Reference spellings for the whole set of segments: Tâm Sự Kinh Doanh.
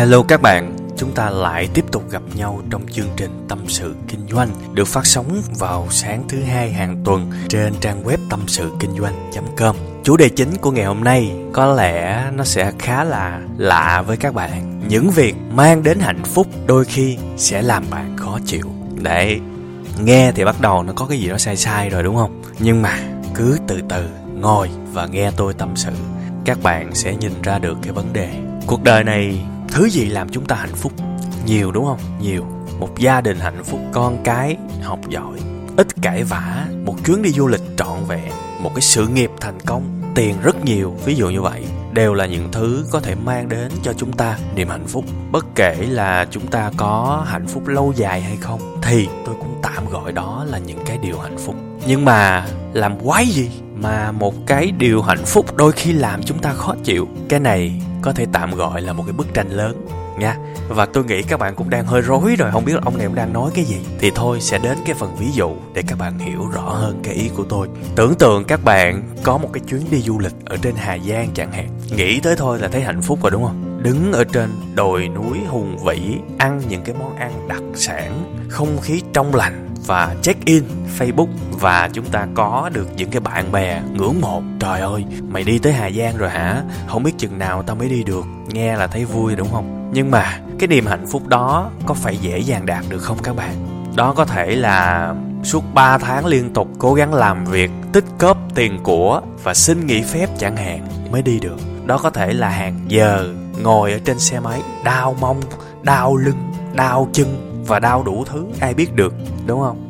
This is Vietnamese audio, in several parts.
Hello các bạn, chúng ta lại tiếp tục gặp nhau trong chương trình Tâm Sự Kinh Doanh được phát sóng vào sáng thứ hai hàng tuần trên trang web tămsưkinhdoanh.com. Chủ đề chính của ngày hôm nay có lẽ nó sẽ khá là lạ với các bạn. Những việc mang đến hạnh phúc đôi khi sẽ làm bạn khó chịu. Đấy, nghe thì bắt đầu nó có cái gì đó sai sai rồi đúng không? Nhưng mà cứ từ từ ngồi và nghe tôi tâm sự, các bạn sẽ nhìn ra được cái vấn đề. Cuộc đời này, thứ gì làm chúng ta hạnh phúc? Nhiều đúng không? Nhiều. Một gia đình hạnh phúc, con cái học giỏi, ít cãi vã, một chuyến đi du lịch trọn vẹn, một cái sự nghiệp thành công, tiền rất nhiều, ví dụ như vậy, đều là những thứ có thể mang đến cho chúng ta niềm hạnh phúc. Bất kể là chúng ta có hạnh phúc lâu dài hay không, thì tôi cũng tạm gọi đó là những cái điều hạnh phúc. Nhưng mà làm quái gì mà một cái điều hạnh phúc đôi khi làm chúng ta khó chịu? Cái này có thể tạm gọi là một cái bức tranh lớn nha. Và tôi nghĩ các bạn cũng đang hơi rối rồi, không biết ông này cũng đang nói cái gì. Thì thôi sẽ đến cái phần ví dụ để các bạn hiểu rõ hơn cái ý của tôi. Tưởng tượng các bạn có một cái chuyến đi du lịch ở trên Hà Giang chẳng hạn. Nghĩ tới thôi là thấy hạnh phúc rồi đúng không? Đứng ở trên đồi núi hùng vĩ, ăn những cái món ăn đặc sản, không khí trong lành, và check in Facebook, và chúng ta có được những cái bạn bè ngưỡng mộ. Trời ơi, mày đi tới Hà Giang rồi hả? Không biết chừng nào tao mới đi được. Nghe là thấy vui đúng không? Nhưng mà cái niềm hạnh phúc đó có phải dễ dàng đạt được không các bạn? Đó có thể là suốt 3 tháng liên tục cố gắng làm việc, tích cóp tiền của và xin nghỉ phép chẳng hạn mới đi được. Đó có thể là hàng giờ ngồi ở trên xe máy, đau mông, đau lưng, đau chân và đau đủ thứ, ai biết được, đúng không?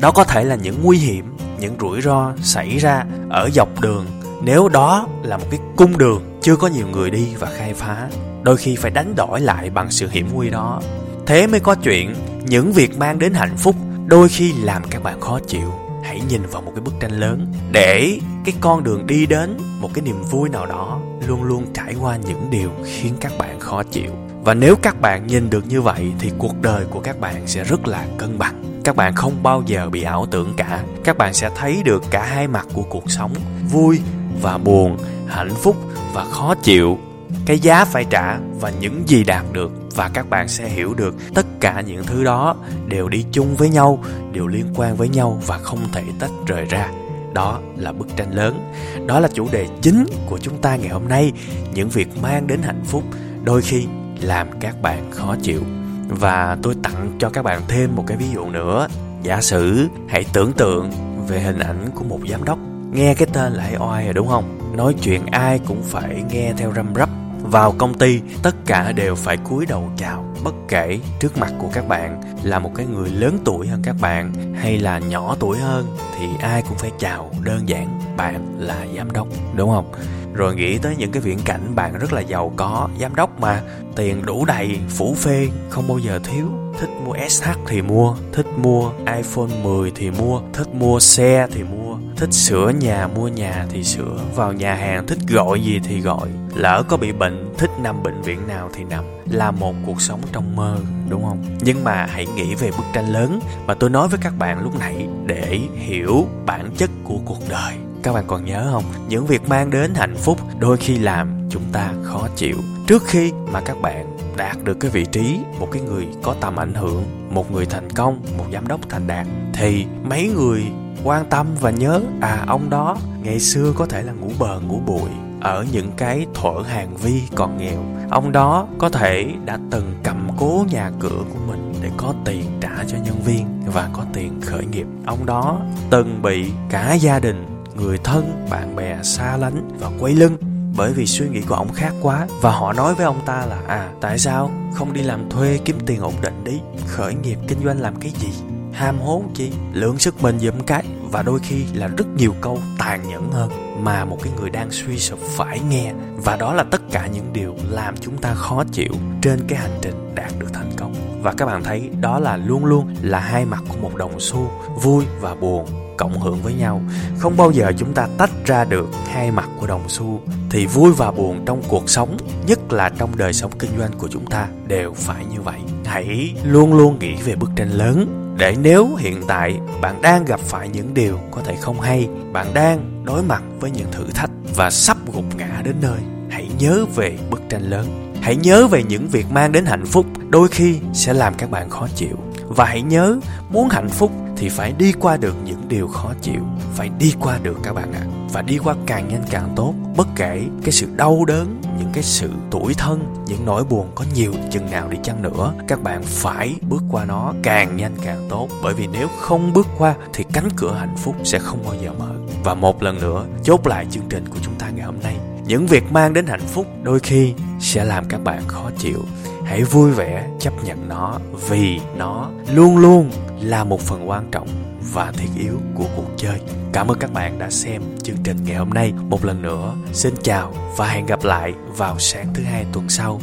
Đó có thể là những nguy hiểm, những rủi ro xảy ra ở dọc đường. Nếu đó là một cái cung đường chưa có nhiều người đi và khai phá, đôi khi phải đánh đổi lại bằng sự hiểm nguy đó. Thế mới có chuyện những việc mang đến hạnh phúc đôi khi làm các bạn khó chịu. Hãy nhìn vào một cái bức tranh lớn, để cái con đường đi đến một cái niềm vui nào đó luôn luôn trải qua những điều khiến các bạn khó chịu. Và nếu các bạn nhìn được như vậy thì cuộc đời của các bạn sẽ rất là cân bằng. Các bạn không bao giờ bị ảo tưởng cả. Các bạn sẽ thấy được cả hai mặt của cuộc sống, vui và buồn, hạnh phúc và khó chịu, cái giá phải trả và những gì đạt được. Và các bạn sẽ hiểu được tất cả những thứ đó đều đi chung với nhau, đều liên quan với nhau và không thể tách rời ra. Đó là bức tranh lớn. Đó là chủ đề chính của chúng ta ngày hôm nay. Những việc mang đến hạnh phúc đôi khi làm các bạn khó chịu. Và tôi tặng cho các bạn thêm một cái ví dụ nữa. Giả sử hãy tưởng tượng về hình ảnh của một giám đốc. Nghe cái tên là hãy oai rồi đúng không? Nói chuyện ai cũng phải nghe theo răm rắp. Vào công ty tất cả đều phải cúi đầu chào, bất kể trước mặt của các bạn là một cái người lớn tuổi hơn các bạn hay là nhỏ tuổi hơn, thì ai cũng phải chào đơn giản bạn là giám đốc, đúng không? Rồi nghĩ tới những cái viễn cảnh bạn rất là giàu có, giám đốc mà, tiền đủ đầy, phủ phê, không bao giờ thiếu. Thích mua SH thì mua, thích mua iPhone 10 thì mua, thích mua xe thì mua, thích sửa nhà, mua nhà thì sửa, vào nhà hàng thích gọi gì thì gọi, lỡ có bị bệnh, thích nằm bệnh viện nào thì nằm. Là một cuộc sống trong mơ, đúng không? Nhưng mà hãy nghĩ về bức tranh lớn mà tôi nói với các bạn lúc nãy để hiểu bản chất của cuộc đời. Các bạn còn nhớ không? Những việc mang đến hạnh phúc đôi khi làm chúng ta khó chịu. Trước khi mà các bạn đạt được cái vị trí, một cái người có tầm ảnh hưởng, một người thành công, một giám đốc thành đạt, thì mấy người quan tâm và nhớ, ông đó ngày xưa có thể là ngủ bờ ngủ bụi ở những cái thuở hàng vi còn nghèo. Ông đó có thể đã từng cầm cố nhà cửa của mình để có tiền trả cho nhân viên và có tiền khởi nghiệp. Ông đó từng bị cả gia đình, người thân, bạn bè xa lánh và quay lưng bởi vì suy nghĩ của ông khác quá. Và họ nói với ông ta là tại sao không đi làm thuê kiếm tiền ổn định đi, khởi nghiệp kinh doanh làm cái gì, ham hố chi, lượng sức mình giùm cái. Và đôi khi là rất nhiều câu tàn nhẫn hơn mà một cái người đang suy sụp phải nghe. Và đó là tất cả những điều làm chúng ta khó chịu trên cái hành trình đạt được thành công. Và các bạn thấy đó là luôn luôn là hai mặt của một đồng xu, vui và buồn cộng hưởng với nhau. Không bao giờ chúng ta tách ra được hai mặt của đồng xu. Thì vui và buồn trong cuộc sống, nhất là trong đời sống kinh doanh của chúng ta, đều phải như vậy. Hãy luôn luôn nghĩ về bức tranh lớn, để nếu hiện tại bạn đang gặp phải những điều có thể không hay, bạn đang đối mặt với những thử thách và sắp gục ngã đến nơi, hãy nhớ về bức tranh lớn. Hãy nhớ về những việc mang đến hạnh phúc đôi khi sẽ làm các bạn khó chịu. Và hãy nhớ, muốn hạnh phúc thì phải đi qua được những điều khó chịu. Phải đi qua được các bạn ạ. Và đi qua càng nhanh càng tốt. Bất kể cái sự đau đớn, những cái sự tủi thân, những nỗi buồn có nhiều chừng nào đi chăng nữa, các bạn phải bước qua nó càng nhanh càng tốt. Bởi vì nếu không bước qua thì cánh cửa hạnh phúc sẽ không bao giờ mở. Và một lần nữa, chốt lại chương trình của chúng ta ngày hôm nay. Những việc mang đến hạnh phúc đôi khi sẽ làm các bạn khó chịu. Hãy vui vẻ chấp nhận nó, vì nó luôn luôn là một phần quan trọng và thiết yếu của cuộc chơi. Cảm ơn các bạn đã xem chương trình ngày hôm nay. Một lần nữa, xin chào và hẹn gặp lại vào sáng thứ hai tuần sau.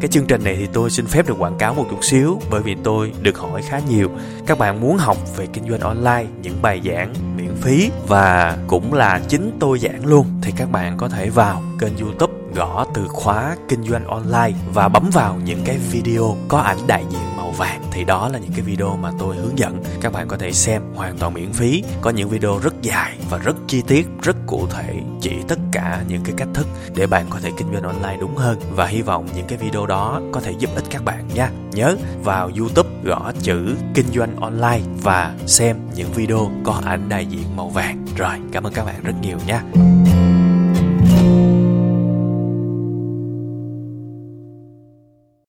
Cái chương trình này thì tôi xin phép được quảng cáo một chút xíu, bởi vì tôi được hỏi khá nhiều. Các bạn muốn học về kinh doanh online, những bài giảng miễn phí và cũng là chính tôi giảng luôn, thì các bạn có thể vào kênh YouTube, gõ từ khóa kinh doanh online và bấm vào những cái video có ảnh đại diện màu vàng. Thì đó là những cái video mà tôi hướng dẫn. Các bạn có thể xem hoàn toàn miễn phí. Có những video rất dài và rất chi tiết, rất cụ thể, chỉ tất cả những cái cách thức để bạn có thể kinh doanh online đúng hơn. Và hy vọng những cái video đó có thể giúp ích các bạn nha. Nhớ vào YouTube gõ chữ kinh doanh online và xem những video có ảnh đại diện màu vàng. Rồi, cảm ơn các bạn rất nhiều nha.